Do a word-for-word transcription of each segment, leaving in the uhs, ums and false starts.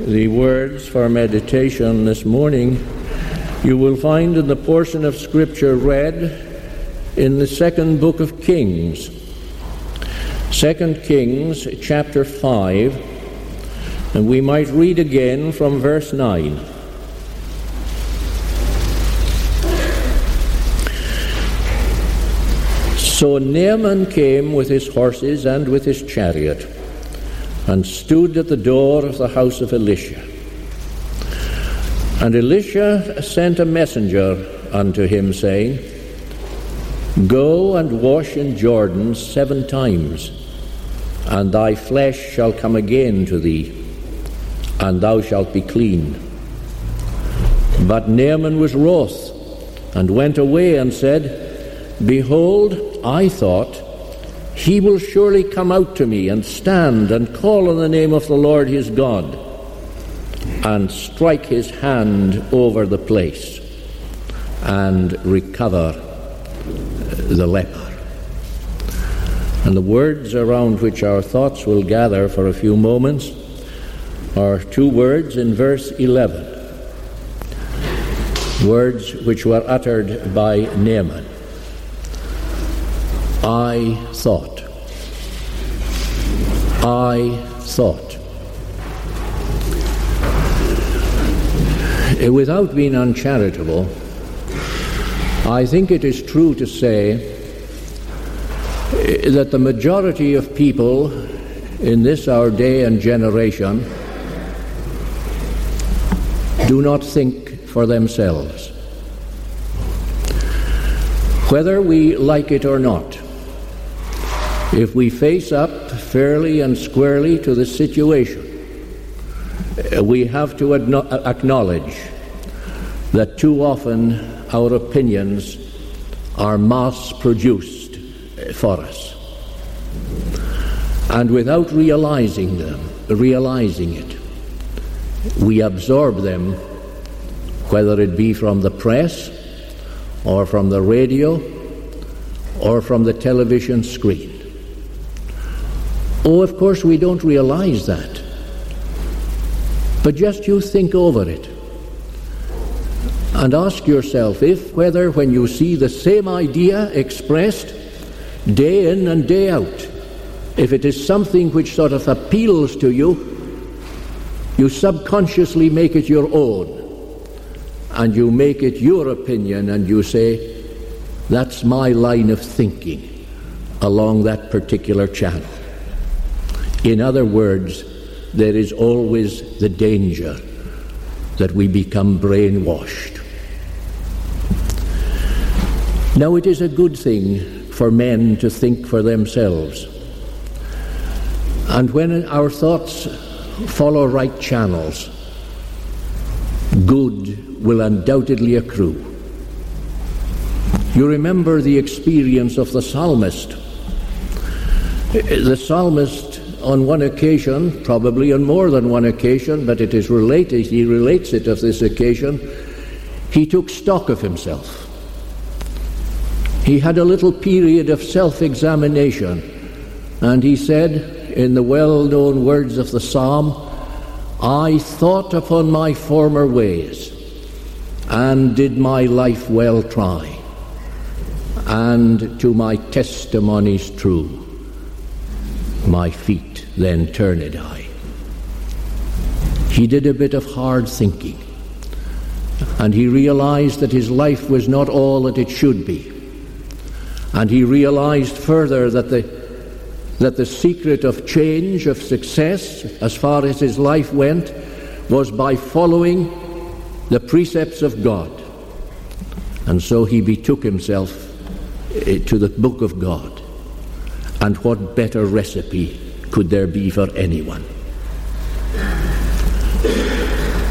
the words for meditation this morning, you will find in the portion of Scripture read in the second book of Kings. Second Kings chapter five, and we might read again from verse nine. So Naaman came with his horses and with his chariot, and stood at the door of the house of Elisha. And Elisha sent a messenger unto him, saying, Go and wash in Jordan seven times, and thy flesh shall come again to thee, and thou shalt be clean. But Naaman was wroth, and went away and said, Behold, I thought, He will surely come out to me, and stand, and call on the name of the Lord his God, and strike his hand over the place, and recover the leper. And the words around which our thoughts will gather for a few moments are two words in verse eleven, words which were uttered by Naaman. I thought, I thought. Without being uncharitable, I think it is true to say that the majority of people in this our day and generation do not think for themselves, whether we like it or not. If we face up fairly and squarely to the situation, we have to acknowledge that too often our opinions are mass-produced for us. And without realizing them, realizing it, we absorb them, whether it be from the press, or from the radio, or from the television screen. Oh, of course, we don't realize that. But just you think over it and ask yourself if, whether, when you see the same idea expressed day in and day out, if it is something which sort of appeals to you, you subconsciously make it your own, and you make it your opinion, and you say, that's my line of thinking along that particular channel. In other words, there is always the danger that we become brainwashed. Now, it is a good thing for men to think for themselves. And when our thoughts follow right channels, good will undoubtedly accrue. You remember the experience of the psalmist. The psalmist, on one occasion, probably on more than one occasion, but it is related, he relates it of this occasion, he took stock of himself. He had a little period of self-examination, and he said, in the well-known words of the psalm, I thought upon my former ways, and did my life well try, and to my testimonies true. My feet then turned I. He did a bit of hard thinking, and he realized that his life was not all that it should be. And he realized further that the that the secret of change, of success, as far as his life went, was by following the precepts of God. And so he betook himself to the book of God. And what better recipe could there be for anyone?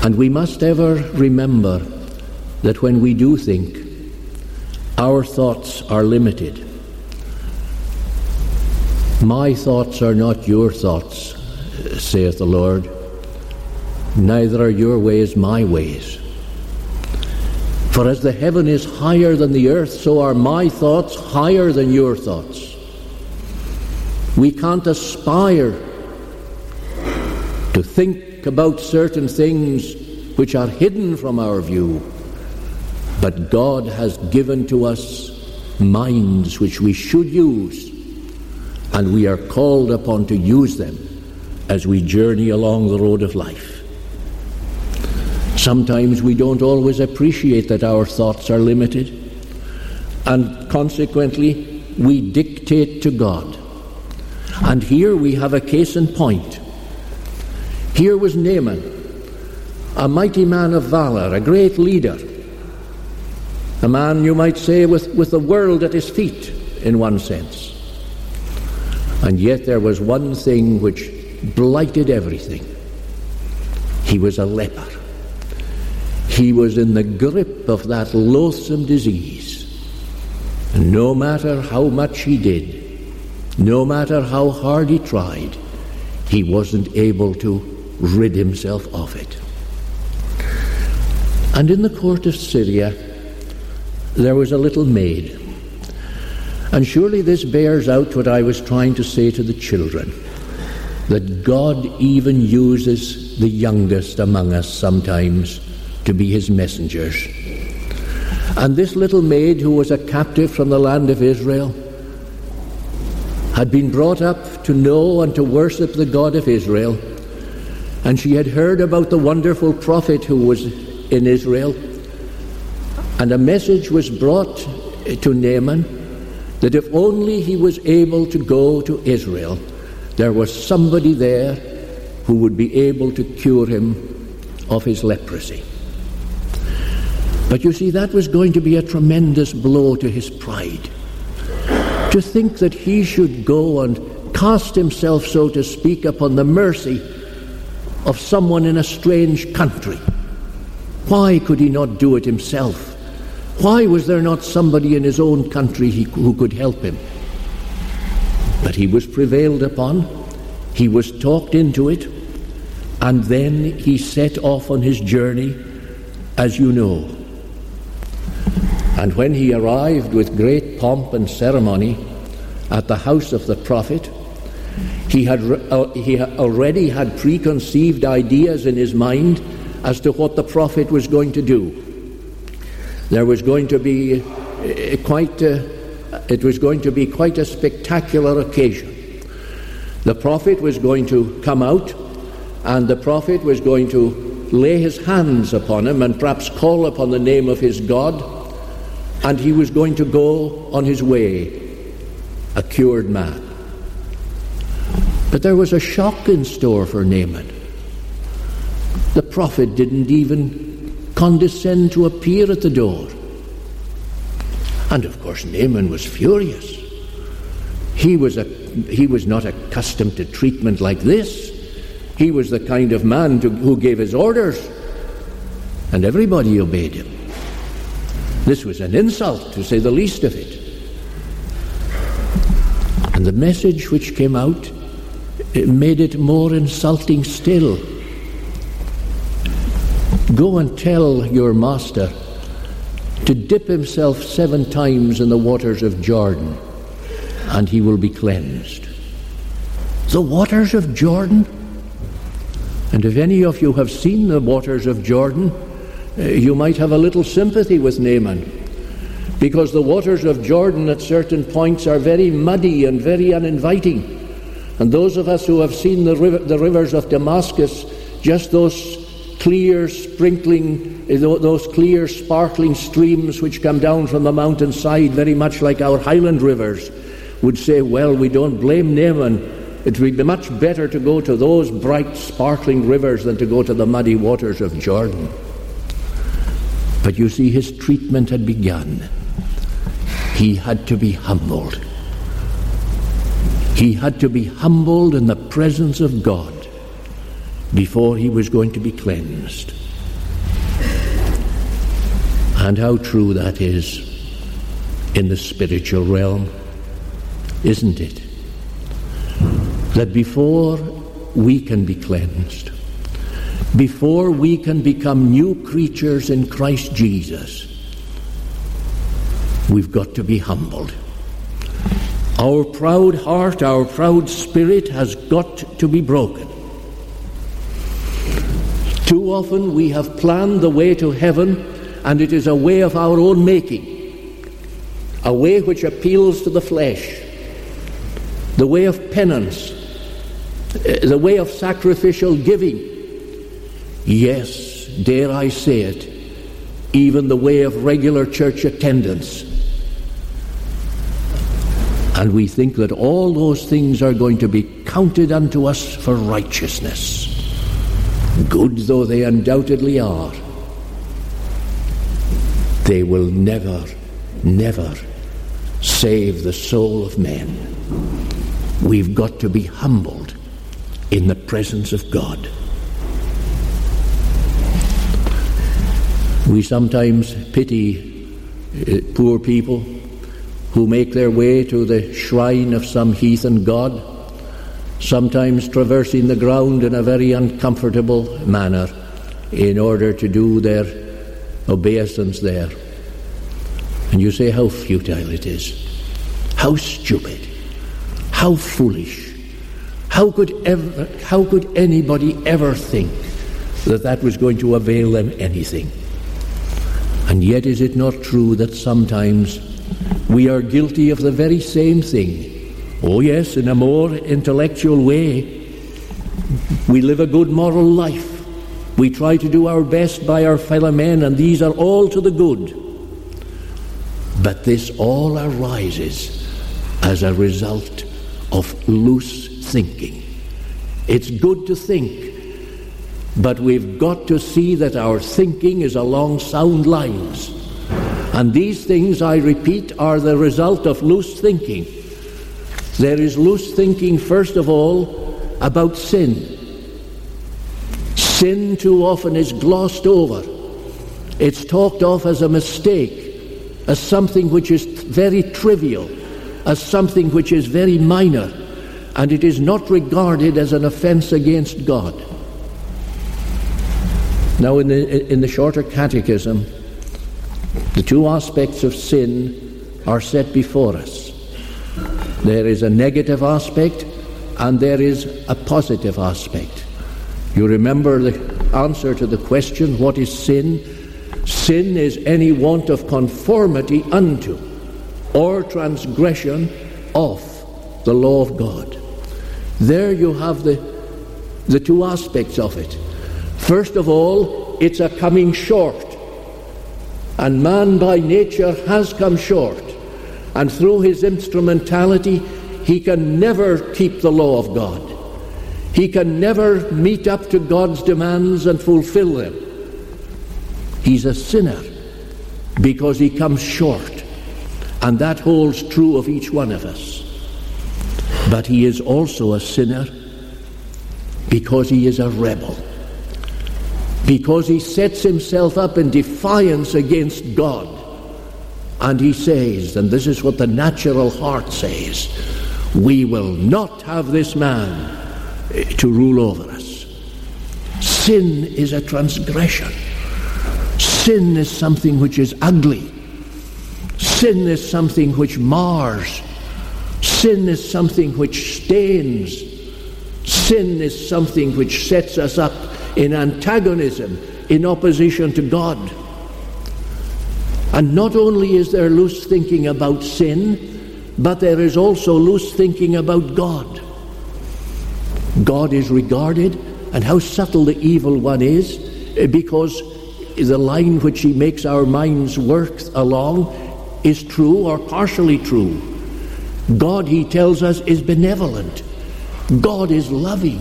And we must ever remember that when we do think, our thoughts are limited. My thoughts are not your thoughts, saith the Lord, neither are your ways my ways. For as the heaven is higher than the earth, so are my thoughts higher than your thoughts. We can't aspire to think about certain things which are hidden from our view. But God has given to us minds which we should use, and we are called upon to use them as we journey along the road of life. Sometimes we don't always appreciate that our thoughts are limited, and consequently we dictate to God. And here we have a case in point. Here was Naaman, a mighty man of valor, a great leader, a man, you might say, with, with the world at his feet in one sense. And yet there was one thing which blighted everything. He was a leper. He was in the grip of that loathsome disease. And no matter how much he did, no matter how hard he tried, he wasn't able to rid himself of it. And in the court of Syria, there was a little maid. And surely this bears out what I was trying to say to the children, that God even uses the youngest among us sometimes to be his messengers. And this little maid, who was a captive from the land of Israel, had been brought up to know and to worship the God of Israel. And she had heard about the wonderful prophet who was in Israel, and a message was brought to Naaman that if only he was able to go to Israel, there was somebody there who would be able to cure him of his leprosy. But you see, that was going to be a tremendous blow to his pride. To think that he should go and cast himself, so to speak, upon the mercy of someone in a strange country. Why could he not do it himself? Why was there not somebody in his own country who could help him? But he was prevailed upon, he was talked into it, and then he set off on his journey, as you know. And when he arrived with great pomp and ceremony at the house of the prophet, he had uh, he already had preconceived ideas in his mind as to what the prophet was going to do. There was going to be quite a, it was going to be quite a spectacular occasion. The prophet was going to come out, and the prophet was going to lay his hands upon him and perhaps call upon the name of his God, and he was going to go on his way, a cured man. But there was a shock in store for Naaman. The prophet didn't even condescend to appear at the door. And of course Naaman was furious. He was a he was not accustomed to treatment like this. He was the kind of man to, who gave his orders, and everybody obeyed him. This was an insult, to say the least of it. And the message which came out, it made it more insulting still. Go and tell your master to dip himself seven times in the waters of Jordan, and he will be cleansed. The waters of Jordan? And if any of you have seen the waters of Jordan, you might have a little sympathy with Naaman, because the waters of Jordan at certain points are very muddy and very uninviting. And those of us who have seen the, river, the rivers of Damascus, just those clear sprinkling, those clear sparkling streams which come down from the mountainside, very much like our highland rivers, would say, well, we don't blame Naaman. It would be much better to go to those bright sparkling rivers than to go to the muddy waters of Jordan. But you see, his treatment had begun. He had to be humbled. He had to be humbled in the presence of God before he was going to be cleansed. And how true that is in the spiritual realm, isn't it? That before we can be cleansed, before we can become new creatures in Christ Jesus, we've got to be humbled. Our proud heart, our proud spirit has got to be broken. Too often we have planned the way to heaven, and it is a way of our own making, a way which appeals to the flesh, the way of penance, the way of sacrificial giving. Yes, dare I say it, even the way of regular church attendance. And we think that all those things are going to be counted unto us for righteousness, good though they undoubtedly are. They will never, never save the soul of man. We've got to be humbled in the presence of God. We sometimes pity poor people who make their way to the shrine of some heathen god, sometimes traversing the ground in a very uncomfortable manner in order to do their obeisance there. And you say how futile it is, how stupid, how foolish. How could ever, how could anybody ever think that that was going to avail them anything? And yet is it not true that sometimes we are guilty of the very same thing? Oh yes, in a more intellectual way. We live a good moral life. We try to do our best by our fellow men, and these are all to the good. But this all arises as a result of loose thinking. It's good to think, but we've got to see that our thinking is along sound lines. And these things, I repeat, are the result of loose thinking. There is loose thinking, first of all, about sin. Sin too often is glossed over. It's talked of as a mistake, as something which is very trivial, as something which is very minor, and it is not regarded as an offense against God. Now in the, in the Shorter Catechism, the two aspects of sin are set before us. There is a negative aspect and there is a positive aspect. You remember the answer to the question, what is sin? Sin is any want of conformity unto or transgression of the law of God. There you have the, the two aspects of it. First of all, it's a coming short. And man by nature has come short. And through his instrumentality, he can never keep the law of God. He can never meet up to God's demands and fulfill them. He's a sinner because he comes short. And that holds true of each one of us. But he is also a sinner because he is a rebel. Because he sets himself up in defiance against God. And he says, and this is what the natural heart says, we will not have this man to rule over us. Sin is a transgression. Sin is something which is ugly. Sin is something which mars. Sin is something which stains. Sin is something which sets us up in antagonism, in opposition to God. And not only is there loose thinking about sin, but there is also loose thinking about God. God is regarded, and how subtle the evil one is, because the line which he makes our minds work along is true or partially true. God, he tells us, is benevolent. God is loving.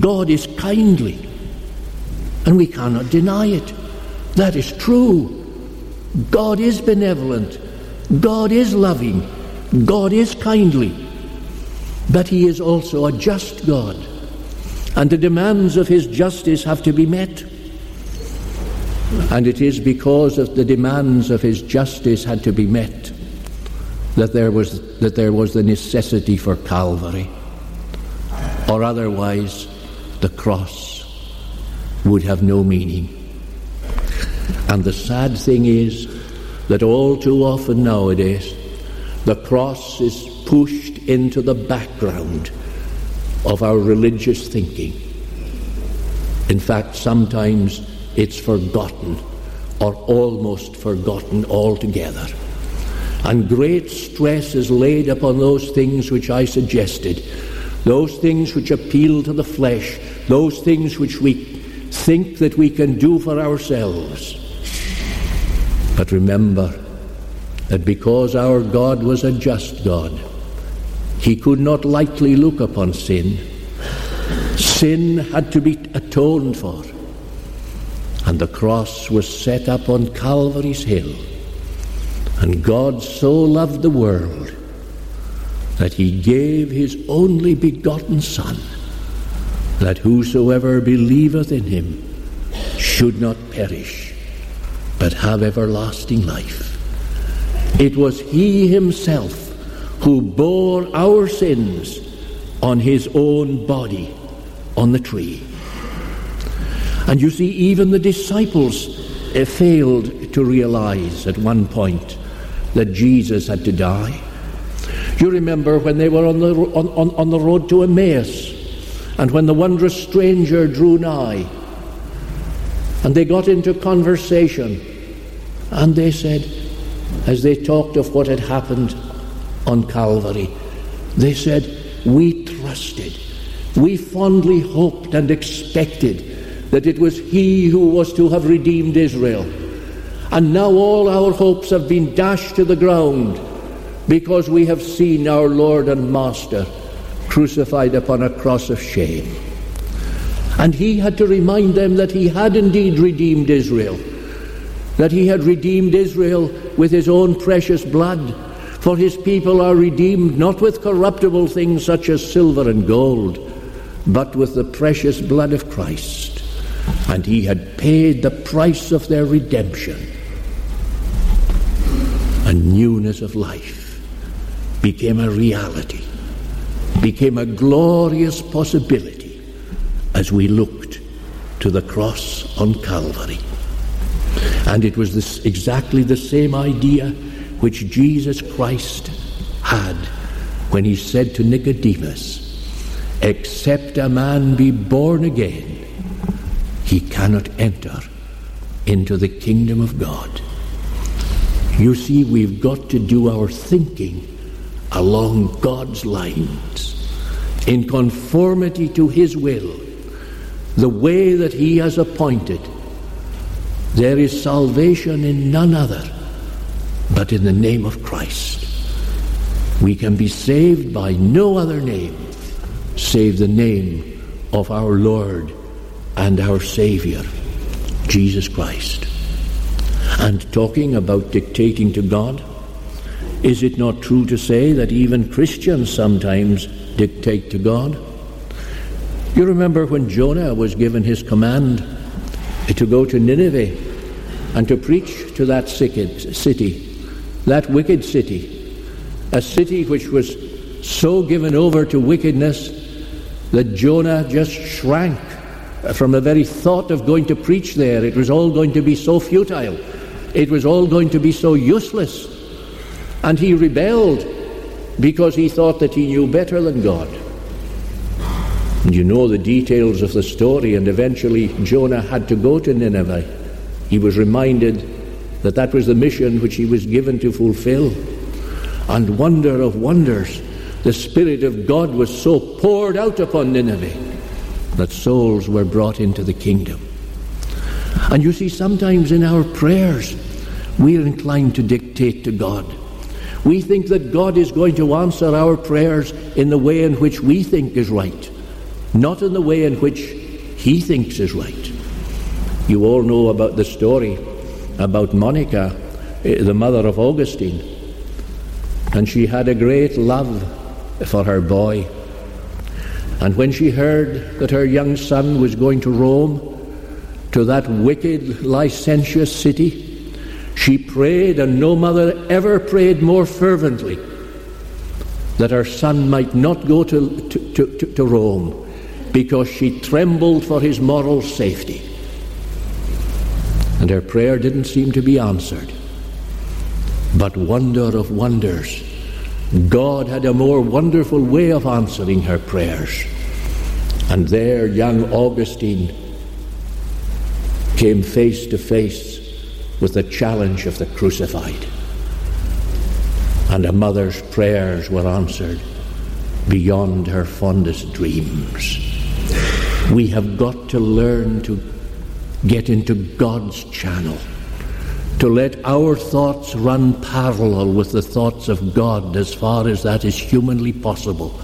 God is kindly. And we cannot deny it. That is true. God is benevolent. God is loving. God is kindly. But he is also a just God. And the demands of his justice have to be met. And it is because of the demands of his justice had to be met that there was, that there was the necessity for Calvary. Or otherwise, the cross would have no meaning. And the sad thing is that all too often nowadays the cross is pushed into the background of our religious thinking. In fact, sometimes it's forgotten or almost forgotten altogether. And great stress is laid upon those things which I suggested, those things which appeal to the flesh, those things which we think that we can do for ourselves. But remember that because our God was a just God, he could not lightly look upon sin. Sin had to be atoned for. And the cross was set up on Calvary's hill. And God so loved the world that he gave his only begotten Son, that whosoever believeth in him should not perish, but have everlasting life. It was he himself who bore our sins on his own body on the tree. And you see, even the disciples failed to realize at one point that Jesus had to die. You remember when they were on the on, on, on the road to Emmaus, and when the wondrous stranger drew nigh, and they got into conversation, and they said, as they talked of what had happened on Calvary, they said, "We trusted, we fondly hoped and expected that it was he who was to have redeemed Israel. And now all our hopes have been dashed to the ground, because we have seen our Lord and Master crucified upon a cross of shame." And he had to remind them that he had indeed redeemed Israel, that he had redeemed Israel with his own precious blood, for his people are redeemed not with corruptible things such as silver and gold, but with the precious blood of Christ. And he had paid the price of their redemption. A newness of life became a reality, became a glorious possibility as we looked to the cross on Calvary. And it was this, exactly the same idea which Jesus Christ had when he said to Nicodemus, "Except a man be born again, he cannot enter into the kingdom of God." You see, we've got to do our thinking along God's lines, in conformity to his will, the way that he has appointed. There is salvation in none other but in the name of Christ. We can be saved by no other name save the name of our Lord and our Savior, Jesus Christ. And talking about dictating to God, is it not true to say that even Christians sometimes dictate to God? You remember when Jonah was given his command to go to Nineveh and to preach to that city, that wicked city, a city which was so given over to wickedness that Jonah just shrank from the very thought of going to preach there. It was all going to be so futile. It was all going to be so useless. And he rebelled because he thought that he knew better than God. And you know the details of the story, and eventually Jonah had to go to Nineveh. He was reminded that that was the mission which he was given to fulfill. And wonder of wonders, the Spirit of God was so poured out upon Nineveh that souls were brought into the kingdom. And you see, sometimes in our prayers, we're inclined to dictate to God. We think that God is going to answer our prayers in the way in which we think is right, not in the way in which he thinks is right. You all know about the story about Monica, the mother of Augustine, and she had a great love for her boy. And when she heard that her young son was going to Rome, to that wicked, licentious city, she prayed, and no mother ever prayed more fervently, that her son might not go to, to, to, to Rome, because she trembled for his moral safety. And her prayer didn't seem to be answered. But wonder of wonders, God had a more wonderful way of answering her prayers. And there young Augustine came face to face with the challenge of the crucified. And a mother's prayers were answered beyond her fondest dreams. We have got to learn to get into God's channel, to let our thoughts run parallel with the thoughts of God as far as that is humanly possible,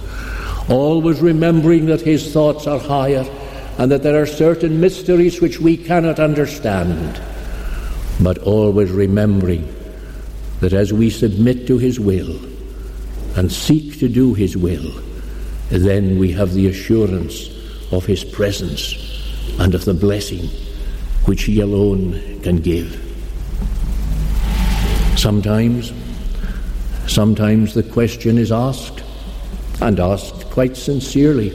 always remembering that his thoughts are higher and that there are certain mysteries which we cannot understand, but always remembering that as we submit to his will and seek to do his will, then we have the assurance of his presence and of the blessing which he alone can give. Sometimes, sometimes the question is asked, and asked quite sincerely,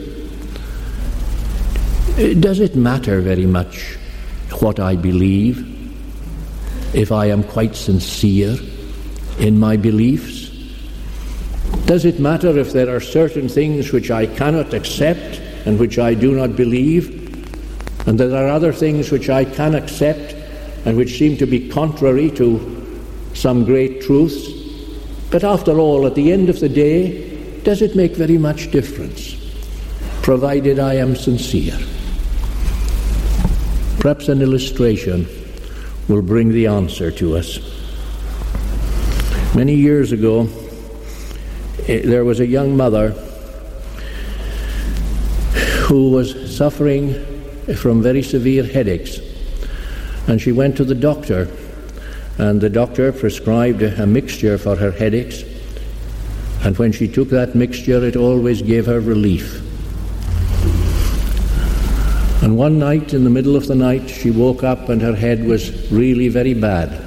does it matter very much what I believe if I am quite sincere in my beliefs? Does it matter if there are certain things which I cannot accept and which I do not believe, and there are other things which I can accept and which seem to be contrary to some great truths? But after all, at the end of the day, does it make very much difference, provided I am sincere? Perhaps an illustration will bring the answer to us. Many years ago, there was a young mother who was suffering from very severe headaches, and she went to the doctor, and the doctor prescribed a mixture for her headaches, and when she took that mixture it always gave her relief. And one night, in the middle of the night, she woke up and her head was really very bad.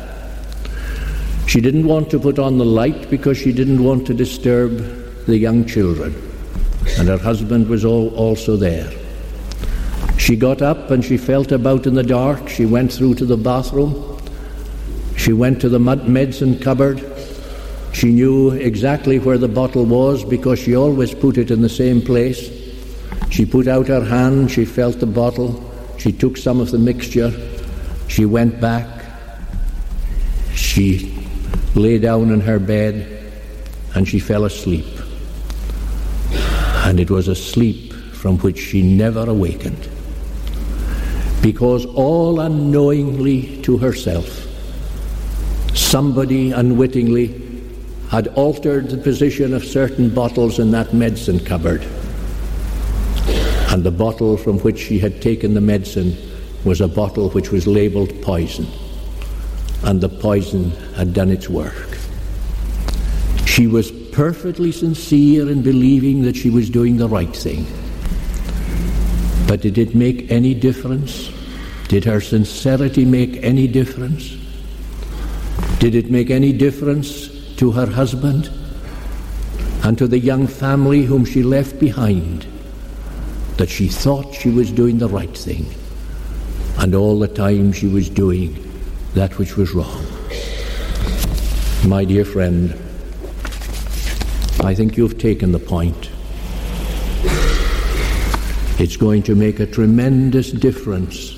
She didn't want to put on the light because she didn't want to disturb the young children, and her husband was also there. She got up and she felt about in the dark. She went through to the bathroom. She went to the medicine cupboard. She knew exactly where the bottle was because she always put it in the same place. She put out her hand. She felt the bottle. She took some of the mixture. She went back. She lay down in her bed and she fell asleep. And it was a sleep from which she never awakened, because all unknowingly to herself, somebody unwittingly had altered the position of certain bottles in that medicine cupboard, and the bottle from which she had taken the medicine was a bottle which was labeled poison, and the poison had done its work. She was perfectly sincere in believing that she was doing the right thing. But did it make any difference? Did her sincerity make any difference? Did it make any difference to her husband and to the young family whom she left behind that she thought she was doing the right thing, and all the time she was doing that which was wrong? My dear friend, I think you've taken the point. It's going to make a tremendous difference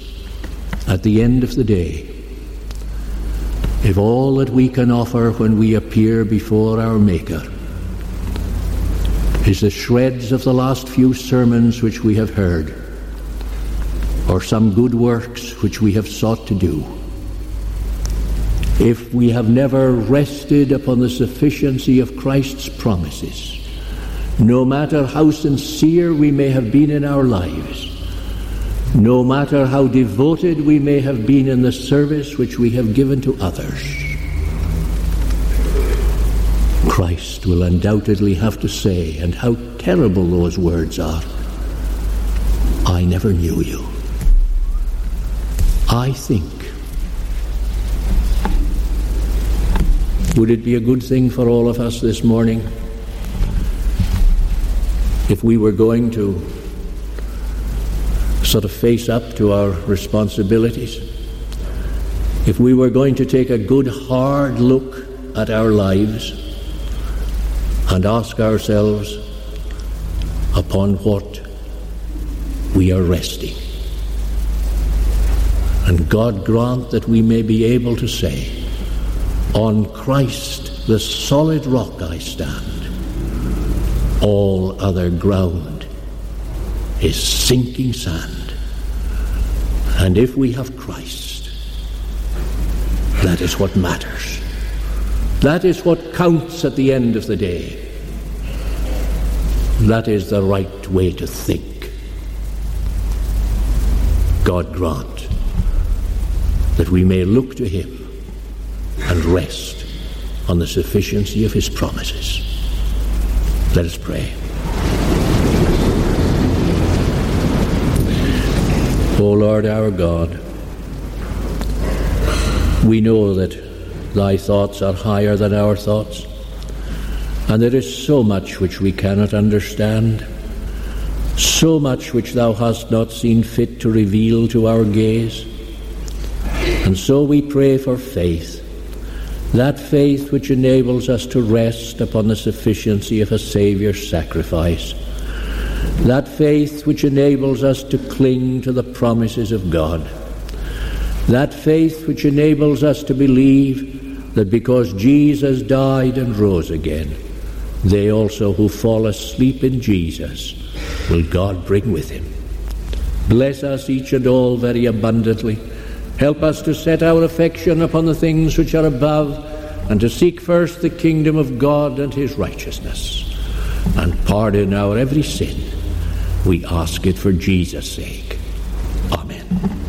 at the end of the day if all that we can offer when we appear before our Maker is the shreds of the last few sermons which we have heard, or some good works which we have sought to do. If we have never rested upon the sufficiency of Christ's promises, no matter how sincere we may have been in our lives, no matter how devoted we may have been in the service which we have given to others, Christ will undoubtedly have to say, and how terrible those words are, "I never knew you." I think, would it be a good thing for all of us this morning if we were going to sort of face up to our responsibilities, if we were going to take a good hard look at our lives and ask ourselves upon what we are resting? And God grant that we may be able to say, on Christ the solid rock I stand. All other ground is sinking sand. And if we have Christ, that is what matters. That is what counts at the end of the day. That is the right way to think. God grant that we may look to him and rest on the sufficiency of his promises. Let us pray. O Lord our God, we know that thy thoughts are higher than our thoughts, and there is so much which we cannot understand, so much which thou hast not seen fit to reveal to our gaze. And so we pray for faith, that faith which enables us to rest upon the sufficiency of a Saviour's sacrifice, that faith which enables us to cling to the promises of God, that faith which enables us to believe that because Jesus died and rose again, they also who fall asleep in Jesus will God bring with him. Bless us each and all very abundantly. Help us to set our affection upon the things which are above, and to seek first the kingdom of God and his righteousness. And pardon our every sin. We ask it for Jesus' sake. Amen.